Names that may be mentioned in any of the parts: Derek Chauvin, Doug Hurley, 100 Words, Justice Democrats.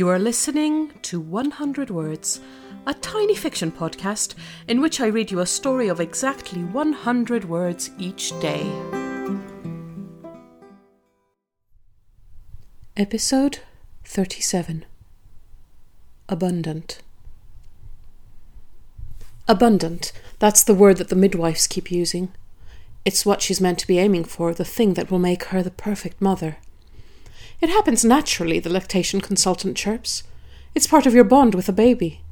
You are listening to 100 Words, a tiny fiction podcast in which I read you a story of exactly 100 words each day. Episode 37. Abundant. Abundant, that's the word that the midwives keep using. It's what she's meant to be aiming for, the thing that will make her the perfect mother. It happens naturally, the lactation consultant chirps. It's part of your bond with a baby.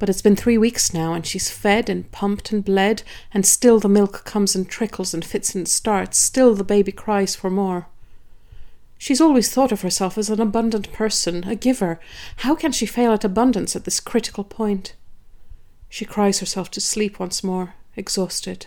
But it's been 3 weeks now, and she's fed and pumped and bled, and still the milk comes and trickles and fits and starts, still the baby cries for more. She's always thought of herself as an abundant person, a giver. How can she fail at abundance at this critical point? She cries herself to sleep once more, exhausted.